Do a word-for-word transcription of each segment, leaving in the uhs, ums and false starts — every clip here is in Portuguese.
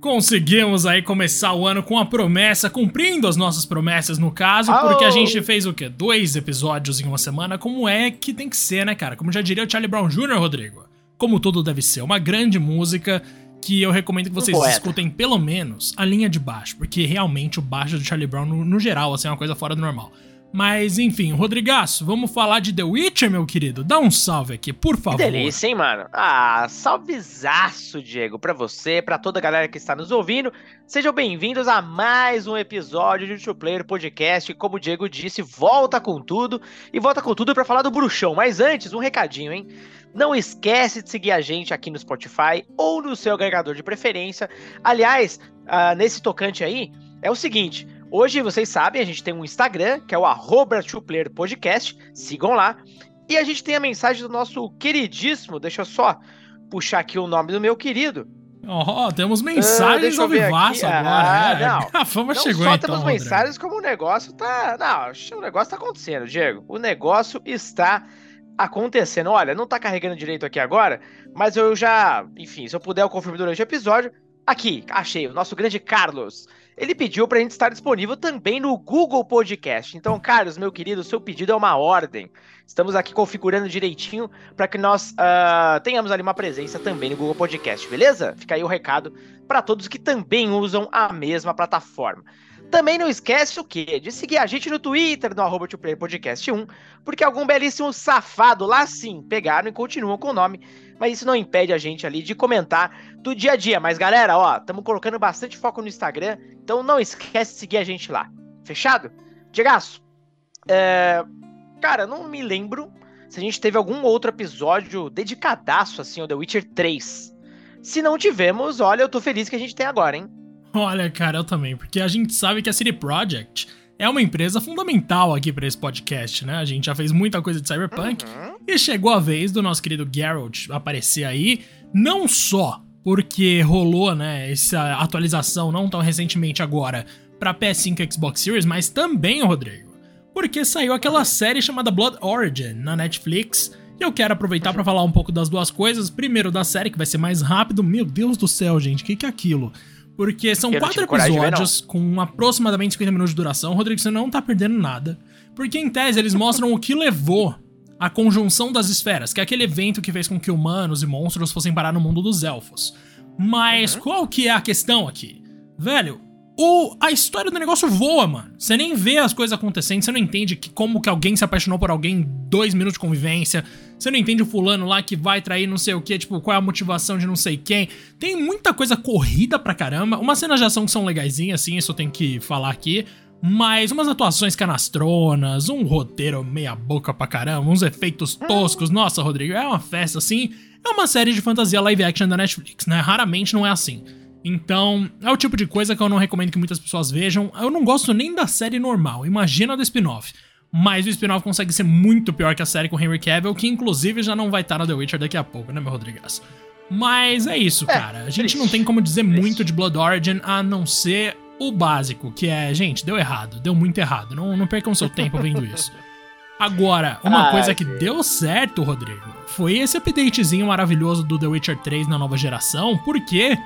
Conseguimos aí começar o ano com a promessa, cumprindo as nossas promessas no caso, oh. porque a gente fez o quê? Dois episódios em uma semana, como é que tem que ser, né, cara? Como já diria o Charlie Brown Júnior, Rodrigo, como tudo deve ser, uma grande música que eu recomendo que vocês Poeta. escutem pelo menos a linha de baixo, porque realmente o baixo do Charlie Brown no, no geral, assim, é uma coisa fora do normal. Mas, enfim, Rodrigaço, vamos falar de The Witcher, meu querido? Dá um salve aqui, por favor. Que delícia, hein, mano? Ah, salvezaço, Diego, pra você, pra toda a galera que está nos ouvindo. Sejam bem-vindos a mais um episódio de Two Player Podcast. Como o Diego disse, volta com tudo. E volta com tudo pra falar do bruxão. Mas antes, um recadinho, hein? Não esquece de seguir a gente aqui no Spotify ou no seu agregador de preferência. Aliás, ah, nesse tocante aí, é o seguinte... Hoje, vocês sabem, a gente tem um Instagram, que é o arroba two player podcast, sigam lá. E a gente tem a mensagem do nosso queridíssimo, deixa eu só puxar aqui o nome do meu querido. Ó, oh, temos mensagens uh, ao vivaço agora, ah, é. não, A fama não chegou, só então, temos mensagens André. como o negócio tá... Não, o negócio tá acontecendo, Diego. O negócio está acontecendo. Olha, não tá carregando direito aqui agora, mas eu já... Enfim, se eu puder, eu confirmo durante o episódio. Aqui, achei, o nosso grande Carlos. Ele pediu pra gente estar disponível também no Google Podcast. Então, Carlos, meu querido, seu pedido é uma ordem. Estamos aqui configurando direitinho para que nós uh, tenhamos ali uma presença também no Google Podcast, beleza? Fica aí o recado para todos que também usam a mesma plataforma. Também não esquece o quê? De seguir a gente no Twitter, no arroba two player podcast one, porque algum belíssimo safado lá sim pegaram e continuam com o nome, mas isso não impede a gente ali de comentar do dia a dia. Mas galera, ó, estamos colocando bastante foco no Instagram, então não esquece de seguir a gente lá. Fechado? Diegaço, é... cara, não me lembro se a gente teve algum outro episódio dedicadaço assim ao The Witcher três. Se não tivemos, olha, eu tô feliz que a gente tem agora, hein? Olha, cara, eu também, porque a gente sabe que a C D Projekt é uma empresa fundamental aqui pra esse podcast, né? A gente já fez muita coisa de Cyberpunk, uhum. e chegou a vez do nosso querido Geralt aparecer aí, não só porque rolou, né, essa atualização não tão recentemente agora pra P S cinco e Xbox Series, mas também, Rodrigo, porque saiu aquela série chamada Blood Origin na Netflix. E eu quero aproveitar pra falar um pouco das duas coisas. Primeiro da série, que vai ser mais rápido. Meu Deus do céu, gente, o que, que é aquilo? Porque são quatro episódios com aproximadamente cinquenta minutos de duração. Rodrigo, você não tá perdendo nada. Porque, em tese, eles mostram o que levou à conjunção das esferas, que é aquele evento que fez com que humanos e monstros fossem parar no mundo dos elfos. Mas uhum. qual que é a questão aqui? Velho, o, a história do negócio voa, mano. Você nem vê as coisas acontecendo, você não entende que, como que alguém se apaixonou por alguém em dois minutos de convivência... Você não entende o fulano lá que vai trair não sei o que, tipo, qual é a motivação de não sei quem. Tem muita coisa corrida pra caramba. Umas cenas de ação que são legaisinhas, assim, isso eu tenho que falar aqui. Mas umas atuações canastronas, um roteiro meia boca pra caramba, uns efeitos toscos. Nossa, Rodrigo, é uma festa, assim. É uma série de fantasia live action da Netflix, né? Raramente não é assim. Então, é o tipo de coisa que eu não recomendo que muitas pessoas vejam. Eu não gosto nem da série normal, imagina a do spin-off. Mas o spin-off consegue ser muito pior que a série com Henry Cavill, que inclusive já não vai estar na The Witcher daqui a pouco, né, meu Rodrigues? Mas é isso, é, cara. A gente triste. não tem como dizer triste. muito de Blood Origin, a não ser o básico, que é, gente, deu errado, deu muito errado. Não, não percam seu tempo vendo isso. Agora, uma ah, coisa que deu certo, Rodrigo, foi esse updatezinho maravilhoso do The Witcher três na nova geração, porque...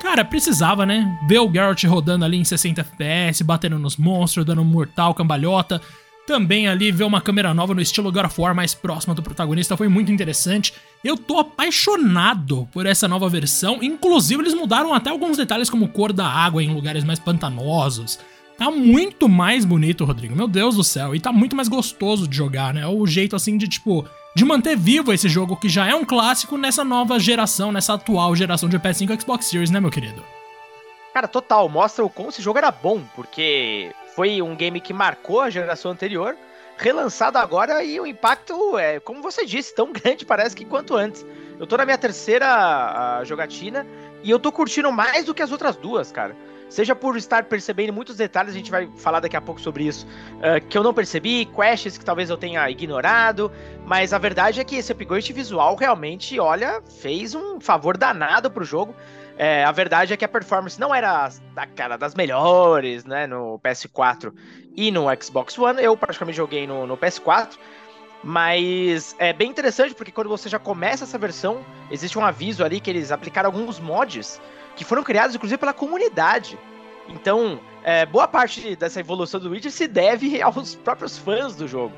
Cara, precisava, né? Ver o Geralt rodando ali em sessenta F P S, batendo nos monstros, dando um mortal, cambalhota... Também ali ver uma câmera nova no estilo God of War mais próxima do protagonista foi muito interessante. Eu tô apaixonado por essa nova versão, inclusive eles mudaram até alguns detalhes como cor da água em lugares mais pantanosos. Tá muito mais bonito, Rodrigo, meu Deus do céu, e tá muito mais gostoso de jogar, né? É o jeito assim de, tipo, de manter vivo esse jogo que já é um clássico nessa nova geração, nessa atual geração de P S cinco e Xbox Series, né, meu querido? Cara, total, mostra o como esse jogo era bom, porque... Foi um game que marcou a geração anterior, relançado agora, e o impacto é, como você disse, tão grande parece que quanto antes. Eu tô na minha terceira jogatina e eu tô curtindo mais do que as outras duas, cara. Seja por estar percebendo muitos detalhes, a gente vai falar daqui a pouco sobre isso, uh, que eu não percebi, quests que talvez eu tenha ignorado, mas a verdade é que esse upgrade visual realmente, olha, fez um favor danado pro jogo. É, a verdade é que a performance não era da cara das melhores, né, no P S quatro e no Xbox One. Eu praticamente joguei no, no P S quatro, mas é bem interessante porque quando você já começa essa versão, existe um aviso ali que eles aplicaram alguns mods que foram criados, inclusive, pela comunidade. Então, é, boa parte dessa evolução do Witcher se deve aos próprios fãs do jogo.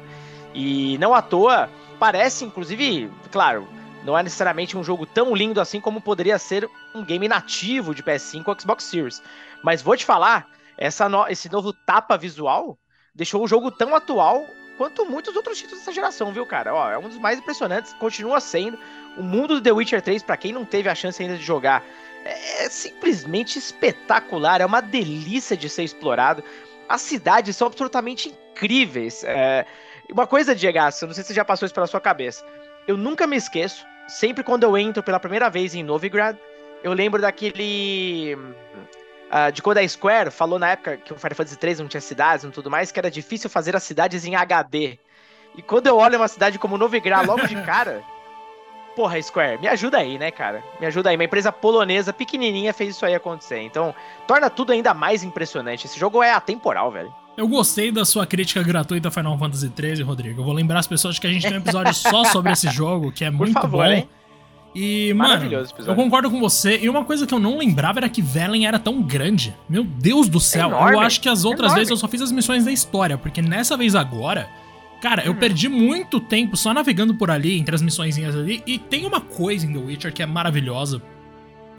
E não à toa, parece, inclusive, claro, não é necessariamente um jogo tão lindo assim como poderia ser um game nativo de P S cinco ou Xbox Series. Mas vou te falar, essa no- esse novo tapa visual deixou o jogo tão atual quanto muitos outros títulos dessa geração, viu, cara? Ó, é um dos mais impressionantes, continua sendo. O mundo do The Witcher três, pra quem não teve a chance ainda de jogar, é simplesmente espetacular, é uma delícia de ser explorado. As cidades são absolutamente incríveis. É... Uma coisa, Diego, não sei se já passou isso pela sua cabeça, eu nunca me esqueço, sempre quando eu entro pela primeira vez em Novigrad, eu lembro daquele... Uh, de quando a Square falou na época que o Final Fantasy três não tinha cidades e tudo mais, que era difícil fazer as cidades em H D. E quando eu olho uma cidade como Novigrad logo de cara... Porra, Square, me ajuda aí, né, cara? Me ajuda aí. Uma empresa polonesa pequenininha fez isso aí acontecer. Então, torna tudo ainda mais impressionante. Esse jogo é atemporal, velho. Eu gostei da sua crítica gratuita a Final Fantasy treze, Rodrigo. Eu vou lembrar as pessoas de que a gente tem um episódio só sobre esse jogo, que é muito Por favor, bom. Hein? E, maravilhoso mano, eu concordo com você. E uma coisa que eu não lembrava era que Velen era tão grande. Meu Deus do céu. É eu acho que as outras é vezes eu só fiz as missões da história, porque nessa vez agora... Cara, eu perdi muito tempo só navegando por ali, entre as missõezinhas ali, e tem uma coisa em The Witcher que é maravilhosa,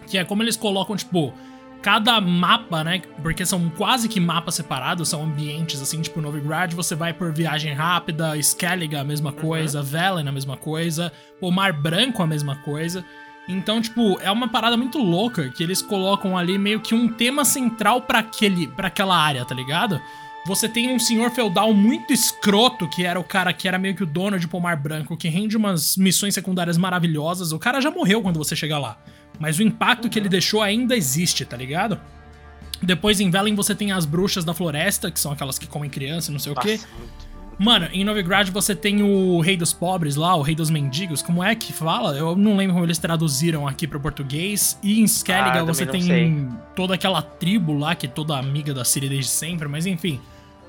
que é como eles colocam, tipo, cada mapa, né, porque são quase que mapas separados, são ambientes, assim, tipo, Novigrad, você vai por viagem rápida, Skellige a mesma coisa, uhum. Velen a mesma coisa, Pomar Branco a mesma coisa, então, tipo, é uma parada muito louca que eles colocam ali meio que um tema central pra aquele, pra aquela área, tá ligado? Você tem um senhor feudal muito escroto, que era o cara que era meio que o dono de Pomar Branco, que rende umas missões secundárias maravilhosas. O cara já morreu quando você chegar lá, mas o impacto que ele deixou ainda existe, tá ligado? Depois em Velen você tem as bruxas da floresta, que são aquelas que comem criança e não sei o quê. Mano, em Novigrad você tem o rei dos pobres lá, o rei dos mendigos, como é que fala? Eu não lembro como eles traduziram aqui pro português. E em Skellige ah, você tem sei. toda aquela tribo lá, que é toda amiga da Ciri desde sempre, mas enfim.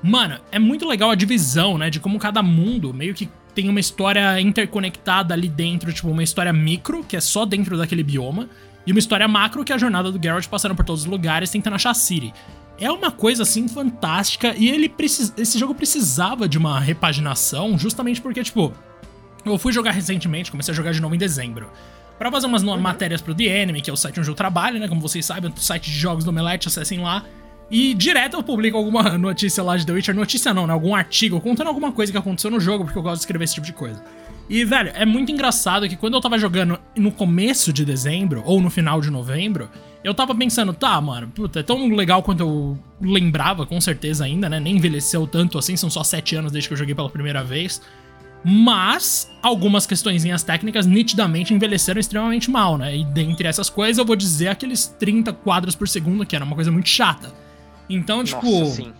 Mano, é muito legal a divisão, né, de como cada mundo meio que tem uma história interconectada ali dentro, tipo uma história micro, que é só dentro daquele bioma, e uma história macro, que é a jornada do Geralt passando por todos os lugares tentando achar a Ciri. É uma coisa, assim, fantástica, e ele precis... esse jogo precisava de uma repaginação, justamente porque, tipo, eu fui jogar recentemente, comecei a jogar de novo em dezembro, pra fazer umas uhum. matérias pro The Enemy, que é o site onde eu trabalho, né, como vocês sabem, o site de jogos do Omelete, acessem lá, e direto eu publico alguma notícia lá de The Witcher, notícia não, né, algum artigo, contando alguma coisa que aconteceu no jogo, porque eu gosto de escrever esse tipo de coisa. E, velho, é muito engraçado que quando eu tava jogando no começo de dezembro, ou no final de novembro, eu tava pensando, tá, mano, puta, é tão legal quanto eu lembrava, com certeza ainda, né? Nem envelheceu tanto assim, são só sete anos desde que eu joguei pela primeira vez. Mas algumas questõezinhas técnicas nitidamente envelheceram extremamente mal, né? E dentre essas coisas eu vou dizer aqueles trinta quadros por segundo, que era uma coisa muito chata. Então, tipo... Nossa, sim.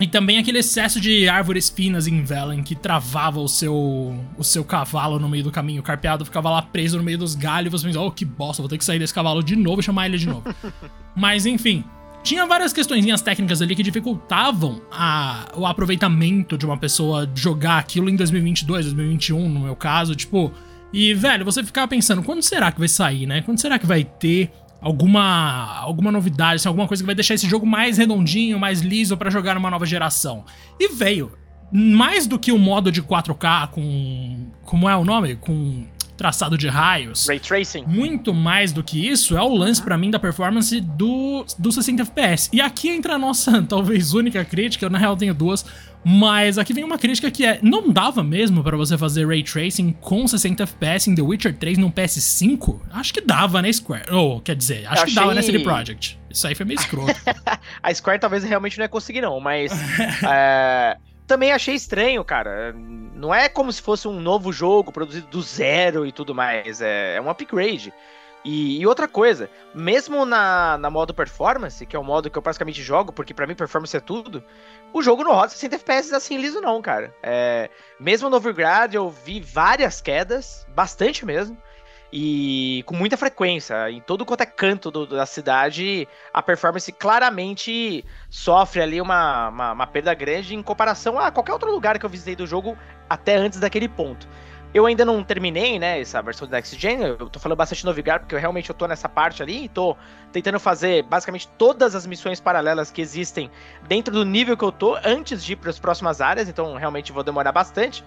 E também aquele excesso de árvores finas em Velen que travava o seu o seu cavalo no meio do caminho. O carpeado ficava lá preso no meio dos galhos e você pensa, oh, que bosta, vou ter que sair desse cavalo de novo e chamar ele de novo. Mas enfim, tinha várias questõezinhas técnicas ali que dificultavam a, o aproveitamento de uma pessoa jogar aquilo em dois mil e vinte e dois, dois mil e vinte e um no meu caso, tipo... E, velho, você ficava pensando, quando será que vai sair, né? Quando será que vai ter... Alguma, alguma novidade, assim, alguma coisa que vai deixar esse jogo mais redondinho, mais liso pra jogar numa nova geração. E veio, mais do que o modo de quatro K com... Como é o nome? Com traçado de raios. Ray Tracing. Muito mais do que isso, é o lance pra mim da performance do, do sessenta F P S. E aqui entra a nossa, talvez, única crítica, eu na real tenho duas, mas aqui vem uma crítica que é, não dava mesmo pra você fazer Ray Tracing com sessenta F P S em The Witcher três no P S cinco? Acho que dava, né, Square? Ou, oh, quer dizer, acho eu que achei... dava na C D Projekt. Isso aí foi meio escroto. A Square talvez realmente não ia conseguir não, mas... é... Também achei estranho, cara. Não é como se fosse um novo jogo produzido do zero e tudo mais. É, é um upgrade. E, e outra coisa, mesmo na, na modo performance, que é o modo que eu praticamente jogo, porque pra mim performance é tudo, o jogo não roda sessenta F P S assim liso não, cara. É, mesmo no Novigrad eu vi várias quedas, bastante mesmo, e com muita frequência. Em todo quanto é canto do, da cidade, a performance claramente sofre ali uma, uma, uma perda grande em comparação a qualquer outro lugar que eu visitei do jogo até antes daquele ponto. Eu ainda não terminei, né, essa versão do Next Gen, eu tô falando bastante de Novigrad, porque eu realmente eu tô nessa parte ali, e tô tentando fazer basicamente todas as missões paralelas que existem dentro do nível que eu tô, antes de ir para as próximas áreas, então realmente vou demorar bastante,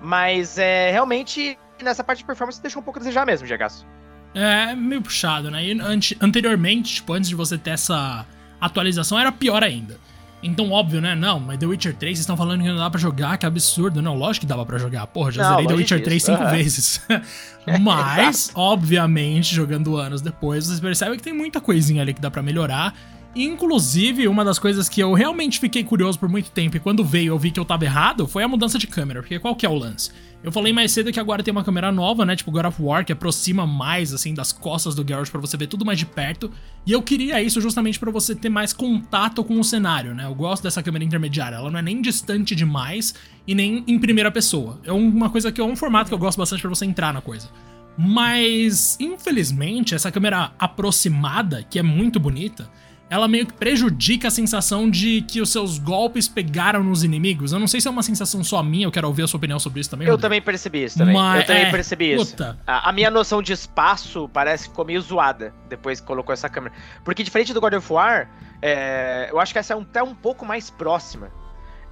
mas é, realmente nessa parte de performance deixou um pouco a desejar mesmo, Giagasso. É, meio puxado, né, e anteriormente, tipo, antes de você ter essa atualização, era pior ainda. Então, óbvio, né? Não, mas The Witcher três, vocês estão falando que não dá pra jogar, que absurdo. Não, lógico que dava pra jogar. Porra, já não, zerei The Witcher três cinco uhum. vezes. Mas, obviamente, jogando anos depois, vocês percebem que tem muita coisinha ali que dá pra melhorar. Inclusive, uma das coisas que eu realmente fiquei curioso por muito tempo, e quando veio eu vi que eu tava errado, foi a mudança de câmera. Porque qual que é o lance? Eu falei mais cedo que agora tem uma câmera nova, né? Tipo God of War, que aproxima mais, assim, das costas do Geralt pra você ver tudo mais de perto. E eu queria isso justamente pra você ter mais contato com o cenário, né? Eu gosto dessa câmera intermediária. Ela não é nem distante demais e nem em primeira pessoa. É uma coisa que é um formato que eu gosto bastante pra você entrar na coisa. Mas, infelizmente, essa câmera aproximada, que é muito bonita, ela meio que prejudica a sensação de que os seus golpes pegaram nos inimigos. Eu não sei se é uma sensação só minha, eu quero ouvir a sua opinião sobre isso também. Eu Rodrigo. também percebi isso também. Mas, eu também é, percebi isso. Puta. A, a minha noção de espaço parece que ficou meio zoada depois que colocou essa câmera. Porque diferente do God of War, é, eu acho que essa é um, até um pouco mais próxima.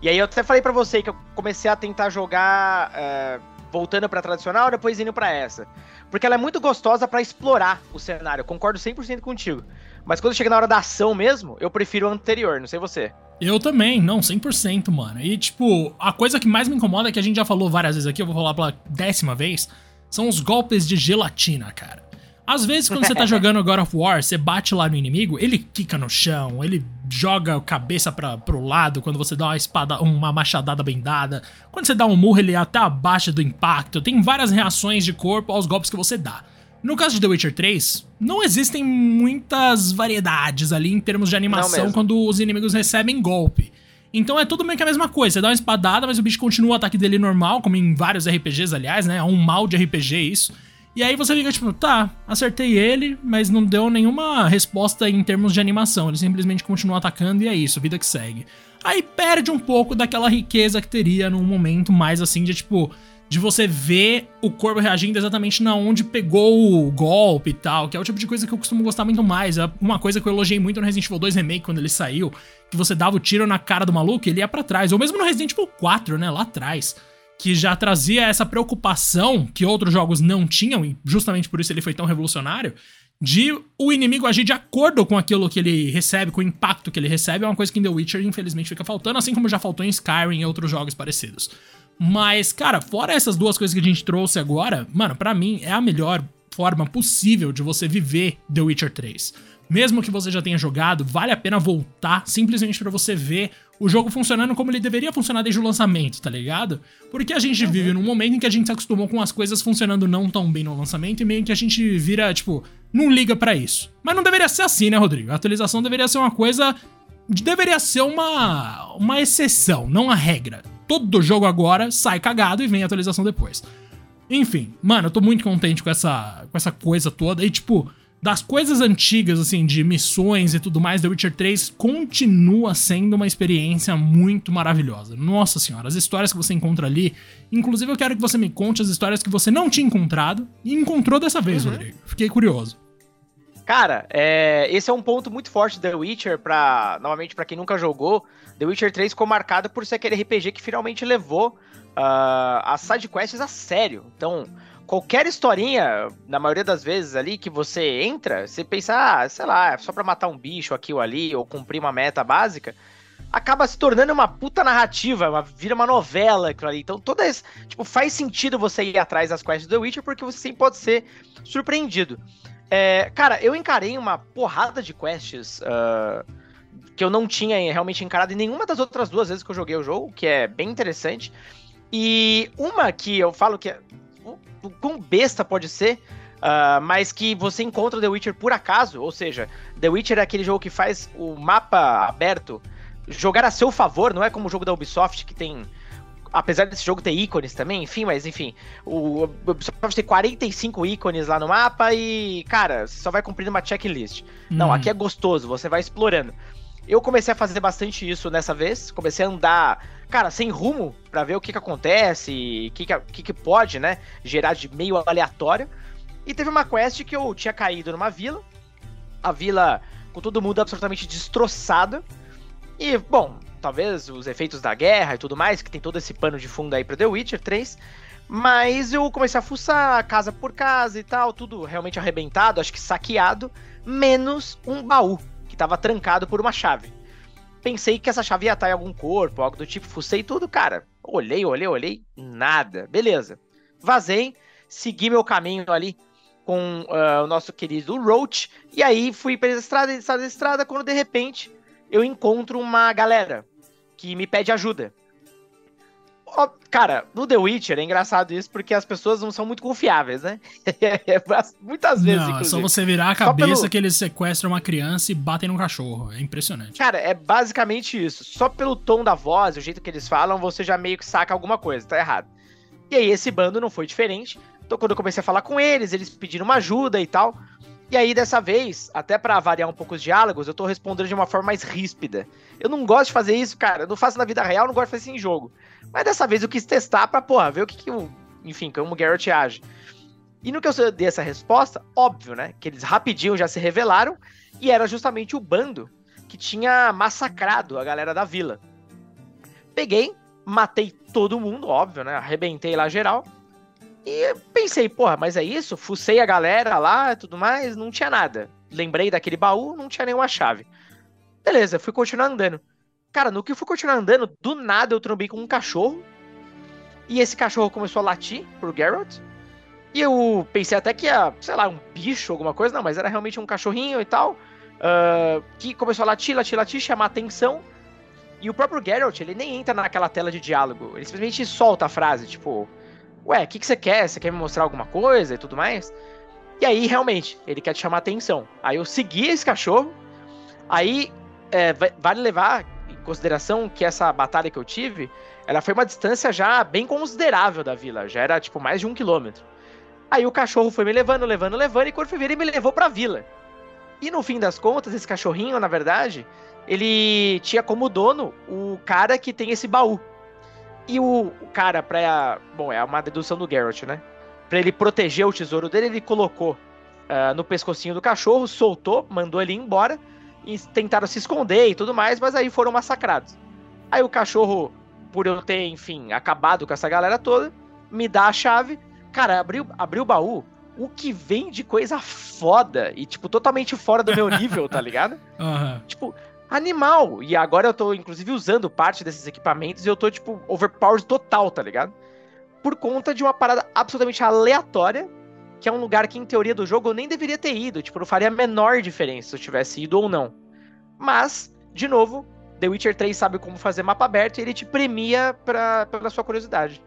E aí eu até falei pra você que eu comecei a tentar jogar é, voltando pra tradicional, depois indo pra essa. Porque ela é muito gostosa pra explorar o cenário, eu concordo cem por cento contigo. Mas quando chega na hora da ação mesmo, eu prefiro o anterior, não sei você. Eu também, não, cem por cento, mano. E, tipo, a coisa que mais me incomoda, que a gente já falou várias vezes aqui, eu vou falar pela décima vez, são os golpes de gelatina, cara. Às vezes, quando você tá jogando God of War, você bate lá no inimigo, ele quica no chão, ele joga a cabeça pra, pro lado, quando você dá uma espada, uma machadada bem dada, quando você dá um murro, ele até abaixa do impacto, tem várias reações de corpo aos golpes que você dá. No caso de The Witcher três, não existem muitas variedades ali em termos de animação quando os inimigos recebem golpe. Então é tudo meio que a mesma coisa, você dá uma espadada, mas o bicho continua o ataque dele normal, como em vários R P Gs, aliás, né? É um mal de R P G isso. E aí você fica tipo, tá, acertei ele, mas não deu nenhuma resposta em termos de animação, ele simplesmente continua atacando e é isso, vida que segue. Aí perde um pouco daquela riqueza que teria num momento mais assim de tipo... de você ver o corpo reagindo exatamente na onde pegou o golpe e tal, que é o tipo de coisa que eu costumo gostar muito mais. É uma coisa que eu elogiei muito no Resident Evil dois Remake, quando ele saiu, que você dava o tiro na cara do maluco e ele ia pra trás. Ou mesmo no Resident Evil quatro, né, lá atrás, que já trazia essa preocupação que outros jogos não tinham, e justamente por isso ele foi tão revolucionário, de o inimigo agir de acordo com aquilo que ele recebe, com o impacto que ele recebe, é uma coisa que em The Witcher, infelizmente, fica faltando, assim como já faltou em Skyrim e outros jogos parecidos. Mas, cara, fora essas duas coisas que a gente trouxe agora, mano, pra mim é a melhor forma possível de você viver The Witcher três. Mesmo que você já tenha jogado, vale a pena voltar simplesmente pra você ver o jogo funcionando como ele deveria funcionar desde o lançamento, tá ligado? Porque a gente vive num momento em que a gente se acostumou com as coisas funcionando não tão bem no lançamento e meio que a gente vira, tipo, não liga pra isso. Mas não deveria ser assim, né, Rodrigo? A atualização deveria ser uma coisa... deveria ser uma, uma exceção, não a regra. Todo jogo agora sai cagado e vem a atualização depois. Enfim, mano, eu tô muito contente com essa, com essa coisa toda. E, tipo, das coisas antigas, assim, de missões e tudo mais, The Witcher três continua sendo uma experiência muito maravilhosa. Nossa senhora, as histórias que você encontra ali... Inclusive, eu quero que você me conte as histórias que você não tinha encontrado e encontrou dessa vez, uhum. Rodrigo. Fiquei curioso. Cara, é, esse é um ponto muito forte do The Witcher, pra, novamente, pra quem nunca jogou, The Witcher três ficou marcado por ser aquele R P G que finalmente levou uh, as sidequests a sério. Então, qualquer historinha, na maioria das vezes ali, que você entra, você pensa, ah, sei lá, é só pra matar um bicho aqui ou ali, ou cumprir uma meta básica, acaba se tornando uma puta narrativa, uma, vira uma novela aquilo ali. Então, toda esse, tipo, faz sentido você ir atrás das quests do The Witcher, porque você sempre pode ser surpreendido. É, cara, eu encarei uma porrada de quests uh, que eu não tinha realmente encarado em nenhuma das outras duas vezes que eu joguei o jogo, que é bem interessante. E uma que eu falo que é, o quão besta pode ser, uh, mas que você encontra The Witcher por acaso, ou seja, The Witcher é aquele jogo que faz o mapa aberto jogar a seu favor, não é como o jogo da Ubisoft que tem... Apesar desse jogo ter ícones também, enfim, mas enfim, o Ubisoft tem quarenta e cinco ícones lá no mapa e, cara, você só vai cumprindo uma checklist. Hum. Não, aqui é gostoso, você vai explorando. Eu comecei a fazer bastante isso nessa vez, comecei a andar... cara, sem rumo pra ver o que que acontece, o que que, que que pode, né, gerar de meio aleatório. E teve uma quest que eu tinha caído numa vila, a vila com todo mundo absolutamente destroçado. E, bom, talvez os efeitos da guerra e tudo mais, que tem todo esse pano de fundo aí pra The Witcher três. Mas eu comecei a fuçar casa por casa e tal, tudo realmente arrebentado, acho que saqueado, menos um baú, que tava trancado por uma chave. Pensei que essa chave ia estar em algum corpo, algo do tipo, fucei tudo, cara. Olhei, olhei, olhei, nada. Beleza. Vazei, segui meu caminho ali com uh, o nosso querido Roach, e aí fui pela estrada, estrada, estrada, quando de repente eu encontro uma galera que me pede ajuda. Cara, no The Witcher é engraçado isso, porque as pessoas não são muito confiáveis, né? Muitas vezes, não, inclusive. É só você virar a cabeça pelo... que eles sequestram uma criança e batem num cachorro. É impressionante. Cara, é basicamente isso. Só pelo tom da voz, o jeito que eles falam, você já meio que saca alguma coisa, tá errado. E aí esse bando não foi diferente. Então quando eu comecei a falar com eles, eles pediram uma ajuda e tal. E aí dessa vez, até pra variar um pouco os diálogos, eu tô respondendo de uma forma mais ríspida. Eu não gosto de fazer isso, cara. Eu não faço na vida real, não gosto de fazer isso em jogo. Mas dessa vez eu quis testar pra, porra, ver o que que o... Enfim, como o Geralt age. E no que eu dei essa resposta, óbvio, né? Que eles rapidinho já se revelaram. E era justamente o bando que tinha massacrado a galera da vila. Peguei, matei todo mundo, óbvio, né? Arrebentei lá geral. E pensei, porra, mas é isso? Fucei a galera lá e tudo mais, não tinha nada. Lembrei daquele baú, não tinha nenhuma chave. Beleza, fui continuar andando. Cara, no que eu fui continuar andando, do nada eu trombei com um cachorro. E esse cachorro começou a latir pro Geralt. E eu pensei até que ia, sei lá, um bicho, alguma coisa. Não, mas era realmente um cachorrinho e tal. Uh, que começou a latir, latir, latir, chamar atenção. E o próprio Geralt, ele nem entra naquela tela de diálogo. Ele simplesmente solta a frase, tipo... Ué, o que que você quer? Você quer me mostrar alguma coisa e tudo mais? E aí, realmente, ele quer te chamar atenção. Aí eu segui esse cachorro. Aí, é, vale levar em consideração que essa batalha que eu tive, ela foi uma distância já bem considerável da vila. Já era, tipo, mais de um quilômetro. Aí o cachorro foi me levando, levando, levando, e quando foi ver, ele me levou pra vila. E no fim das contas, esse cachorrinho, na verdade, ele tinha como dono o cara que tem esse baú. E o cara, pra... Bom, é uma dedução do Geralt, né? Pra ele proteger o tesouro dele, ele colocou uh, no pescocinho do cachorro, soltou, mandou ele embora. E tentaram se esconder e tudo mais, mas aí foram massacrados. Aí o cachorro, por eu ter, enfim, acabado com essa galera toda, me dá a chave. Cara, abriu, abriu o baú. O que vem de coisa foda e, tipo, totalmente fora do meu nível, tá ligado? Uhum. Tipo... Animal, e agora eu tô, inclusive, usando parte desses equipamentos e eu tô, tipo, overpowered total, tá ligado? Por conta de uma parada absolutamente aleatória, que é um lugar que, em teoria do jogo, eu nem deveria ter ido. Tipo, não faria a menor diferença se eu tivesse ido ou não. Mas, de novo, The Witcher três sabe como fazer mapa aberto e ele te premia pra, pela sua curiosidade.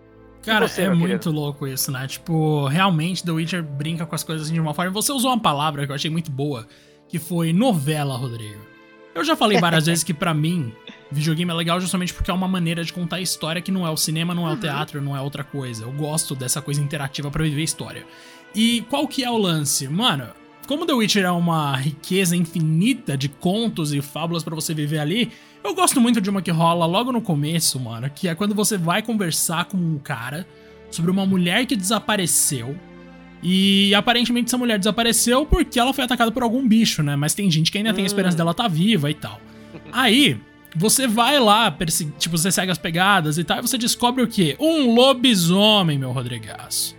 Cara, você, é muito querido? Louco isso, né? Tipo, realmente, The Witcher brinca com as coisas assim de uma forma. Você usou uma palavra que eu achei muito boa, que foi novela, Rodrigo. Eu já falei várias vezes que, pra mim, videogame é legal justamente porque é uma maneira de contar história que não é o cinema, não é o teatro, não é outra coisa. Eu gosto dessa coisa interativa pra viver história. E qual que é o lance? Mano, como The Witcher é uma riqueza infinita de contos e fábulas pra você viver ali, eu gosto muito de uma que rola logo no começo, mano, que é quando você vai conversar com um cara sobre uma mulher que desapareceu. E aparentemente essa mulher desapareceu porque ela foi atacada por algum bicho, né? Mas tem gente que ainda hum. tem a esperança dela tá viva e tal. Aí, você vai lá, persegu... tipo, você segue as pegadas e tal, e você descobre o quê? Um lobisomem, meu Rodrigaço.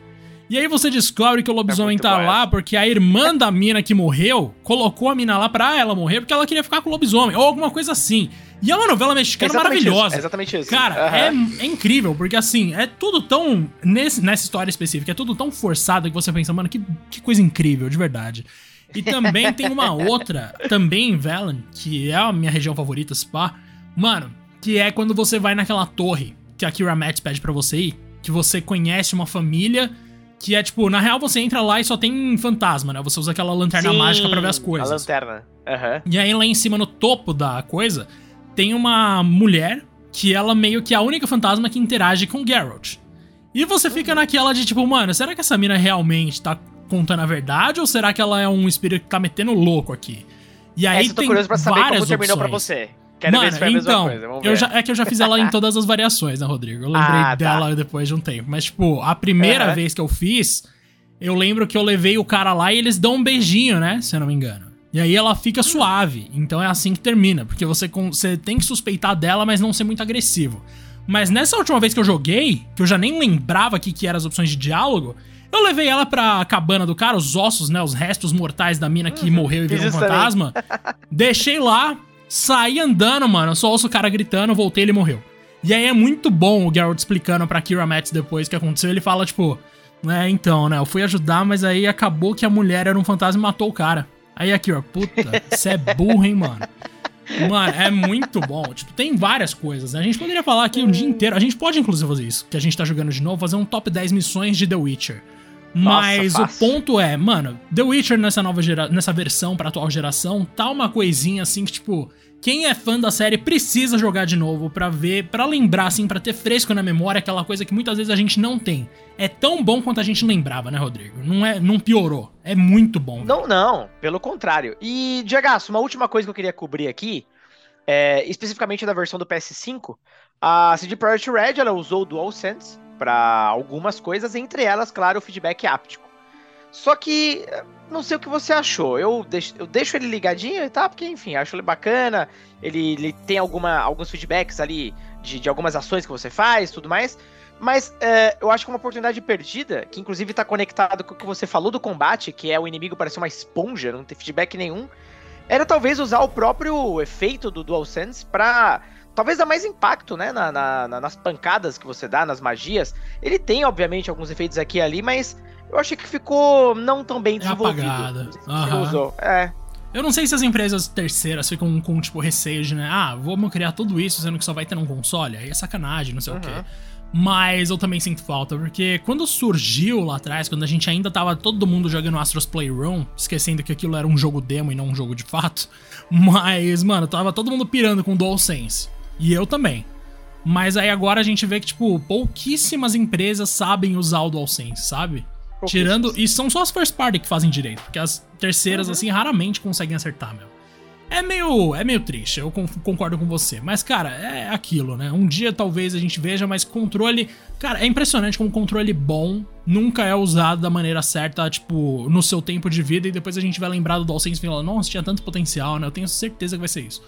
E aí você descobre que o lobisomem é tá bom. Lá porque a irmã da mina que morreu colocou a mina lá pra ela morrer porque ela queria ficar com o lobisomem, ou alguma coisa assim. E é uma novela mexicana exatamente maravilhosa. Isso, exatamente isso. Cara, uhum. é, é incrível, porque assim, é tudo tão... Nesse, nessa história específica, é tudo tão forçado que você pensa, mano, que, que coisa incrível, de verdade. E também tem uma outra, também em Velen, que é a minha região favorita, spa, mano, que é quando você vai naquela torre que a Keira Metz pede pra você ir, que você conhece uma família... Que é tipo, na real você entra lá e só tem fantasma, né? Você usa aquela lanterna Sim, mágica pra ver as coisas. a lanterna. Uhum. E aí lá em cima, no topo da coisa, tem uma mulher que ela meio que é a única fantasma que interage com Geralt. E você uhum. fica naquela de tipo, mano, será que essa mina realmente tá contando a verdade? Ou será que ela é um espírito que tá metendo louco aqui? E aí Essa eu tô tem curioso pra saber várias como terminou opções. Pra você. Quero Mano, ver se foi a mesma então, coisa. Vamos ver. Eu já, é que eu já fiz ela em todas as variações, né, Rodrigo? Eu lembrei ah, tá. dela depois de um tempo. Mas, tipo, a primeira uhum. vez que eu fiz, eu lembro que eu levei o cara lá e eles dão um beijinho, né? Se eu não me engano. E aí ela fica suave. Então é assim que termina. Porque você, você tem que suspeitar dela, mas não ser muito agressivo. Mas nessa última vez que eu joguei, que eu já nem lembrava que, que eram as opções de diálogo, eu levei ela pra cabana do cara, os ossos, né? Os restos mortais da mina que uhum, morreu e virou um fantasma. Deixei lá, saí andando, mano. Eu só ouço o cara gritando, voltei e ele morreu. E aí é muito bom o Geralt explicando pra Keira Metz depois o que aconteceu. Ele fala, tipo, né, então, né? Eu fui ajudar, mas aí acabou que a mulher era um fantasma e matou o cara. Aí a Keira, puta, você é burro, hein, mano? Mano, é muito bom. Tipo, tem várias coisas, né? A gente poderia falar aqui o dia inteiro. A gente pode, inclusive, fazer isso, que a gente tá jogando de novo, fazer um top dez missões de The Witcher. Mas Nossa, o fácil. ponto é, mano, The Witcher nessa nova gera... nessa versão pra atual geração, tá uma coisinha assim que, tipo, quem é fã da série precisa jogar de novo pra ver, pra lembrar, assim, pra ter fresco na memória aquela coisa que muitas vezes a gente não tem. É tão bom quanto a gente lembrava, né, Rodrigo? Não, é, não piorou. É muito bom. Não, não. Pelo contrário. E, Diagaço, uma última coisa que eu queria cobrir aqui, é, especificamente da versão do P S cinco, a C D Projekt Red, ela usou o DualSense para algumas coisas, entre elas, claro, o feedback háptico. Só que, não sei o que você achou, eu deixo, eu deixo ele ligadinho e tá, porque, enfim, acho ele bacana, ele, ele tem alguma, alguns feedbacks ali de, de algumas ações que você faz, tudo mais, mas é, eu acho que é uma oportunidade perdida, que inclusive tá conectado com o que você falou do combate, que é o inimigo parecer uma esponja, não ter feedback nenhum, era talvez usar o próprio efeito do DualSense pra... talvez dá mais impacto, né, na, na, na, nas pancadas que você dá, nas magias. Ele tem, obviamente, alguns efeitos aqui e ali, mas eu achei que ficou não tão bem desenvolvido. É apagada. Uhum. Usou. É. Eu não sei se as empresas terceiras ficam com, tipo, receio de, né, ah, vamos criar tudo isso, sendo que só vai ter um console, aí é sacanagem, não sei uhum. o quê. Mas eu também sinto falta, porque quando surgiu lá atrás, quando a gente ainda tava todo mundo jogando Astros Playroom, esquecendo que aquilo era um jogo demo e não um jogo de fato, mas, mano, tava todo mundo pirando com DualSense. E eu também. Mas aí agora a gente vê que, tipo, pouquíssimas empresas sabem usar o DualSense, sabe? Tirando... E são só as first party que fazem direito, porque as terceiras, uhum. assim, raramente conseguem acertar, meu. É meio, é meio triste, eu concordo com você. Mas, cara, é aquilo, né? Um dia talvez a gente veja, mas controle... Cara, é impressionante como controle bom nunca é usado da maneira certa, tipo, no seu tempo de vida, e depois a gente vai lembrar do DualSense e falar, nossa, tinha tanto potencial, né? Eu tenho certeza que vai ser isso.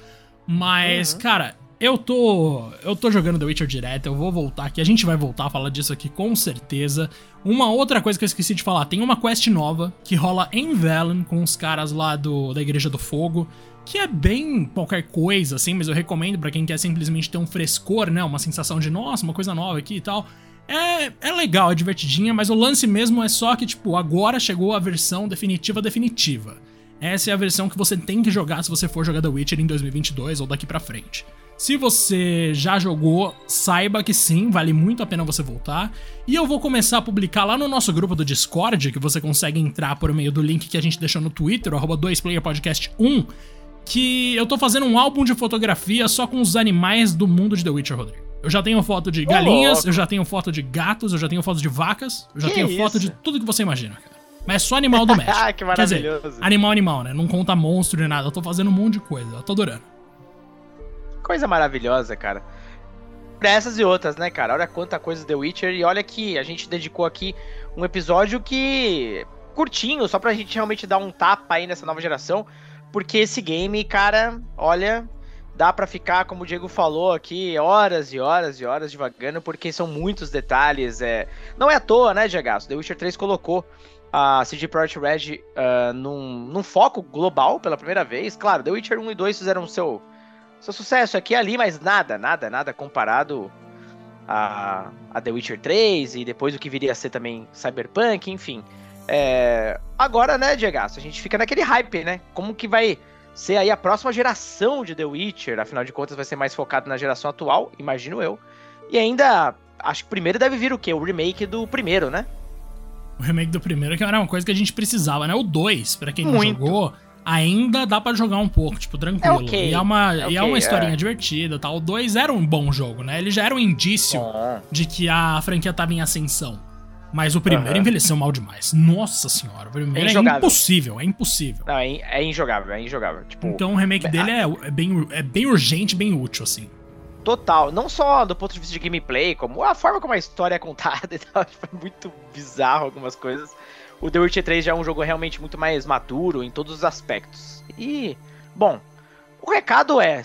Mas, uhum. cara... Eu tô, eu tô jogando The Witcher direto, eu vou voltar aqui, a gente vai voltar a falar disso aqui com certeza. Uma outra coisa que eu esqueci de falar, tem uma quest nova que rola em Velen com os caras lá do, da Igreja do Fogo, que é bem qualquer coisa, assim, mas eu recomendo pra quem quer simplesmente ter um frescor, né, uma sensação de, nossa, uma coisa nova aqui e tal. É, é legal, é divertidinha, mas o lance mesmo é só que, tipo, agora chegou a versão definitiva definitiva. Essa é a versão que você tem que jogar se você for jogar The Witcher em dois mil e vinte e dois ou daqui pra frente. Se você já jogou, saiba que sim, vale muito a pena você voltar. E eu vou começar a publicar lá no nosso grupo do Discord, que você consegue entrar por meio do link que a gente deixou no Twitter, arroba dois player podcast um, que eu tô fazendo um álbum de fotografia só com os animais do mundo de The Witcher, Rodrigo. Eu já tenho foto de galinhas, eu já tenho foto de gatos, eu já tenho foto de vacas, eu já que tenho isso? foto de tudo que você imagina, cara. Mas é só animal doméstico. Ah, que maravilhoso. Quer dizer, animal, animal, né? Não conta monstro nem nada, eu tô fazendo um monte de coisa, eu tô adorando. Coisa maravilhosa, cara. Pra essas e outras, né, cara? Olha quanta coisa The Witcher. E olha que a gente dedicou aqui um episódio que... curtinho, só pra gente realmente dar um tapa aí nessa nova geração. Porque esse game, cara, olha... dá pra ficar, como o Diego falou aqui, horas e horas e horas divagando. Porque são muitos detalhes. É... Não é à toa, né, Diego? The Witcher três colocou a C D Projekt Red uh, num, num foco global pela primeira vez. Claro, The Witcher um e dois fizeram o seu... seu sucesso aqui e ali, mas nada, nada, nada comparado a, a The Witcher três e depois o que viria a ser também Cyberpunk, enfim. É, agora, né, Diego, a gente fica naquele hype, né? Como que vai ser aí a próxima geração de The Witcher? Afinal de contas, vai ser mais focado na geração atual, imagino eu. E ainda, acho que primeiro deve vir o quê? O remake do primeiro, né? O remake do primeiro, que era uma coisa que a gente precisava, né? O dois, pra quem não jogou... ainda dá pra jogar um pouco, tipo, tranquilo. É okay. E é uma, é okay, e é uma historinha é. divertida, tá? O dois era um bom jogo, né? Ele já era um indício ah. de que a franquia tava em ascensão. Mas o primeiro uhum. envelheceu mal demais. Nossa senhora, o primeiro é, é impossível, é impossível. Não, é, é injogável, é injogável. Tipo, então o remake bem, dele é, é, bem, é bem urgente, bem útil, assim. Total, não só do ponto de vista de gameplay, como a forma como a história é contada e tal, tipo, é muito bizarro algumas coisas. O The Witcher três já é um jogo realmente muito mais maduro em todos os aspectos. E, bom, o recado é...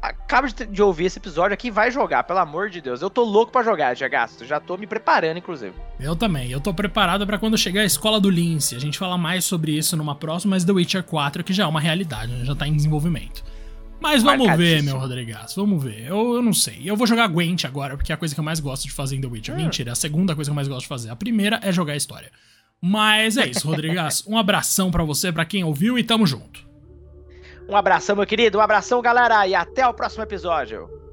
Acabo de ouvir esse episódio aqui, vai jogar, pelo amor de Deus. Eu tô louco pra jogar, já gasto. Já tô me preparando, inclusive. Eu também. Eu tô preparado pra quando chegar a escola do Lince. A gente fala mais sobre isso numa próxima, mas The Witcher quatro, que já é uma realidade, já tá em desenvolvimento. Mas vamos ver, meu Rodrigues, vamos ver. Eu, eu não sei. Eu vou jogar Gwent agora, porque é a coisa que eu mais gosto de fazer em The Witcher. Hum. Mentira, é a segunda coisa que eu mais gosto de fazer. A primeira é jogar a história. Mas é isso, Rodrigues. Um abração pra você, pra quem ouviu, e tamo junto. Um abração, meu querido. Um abração, galera. E até o próximo episódio.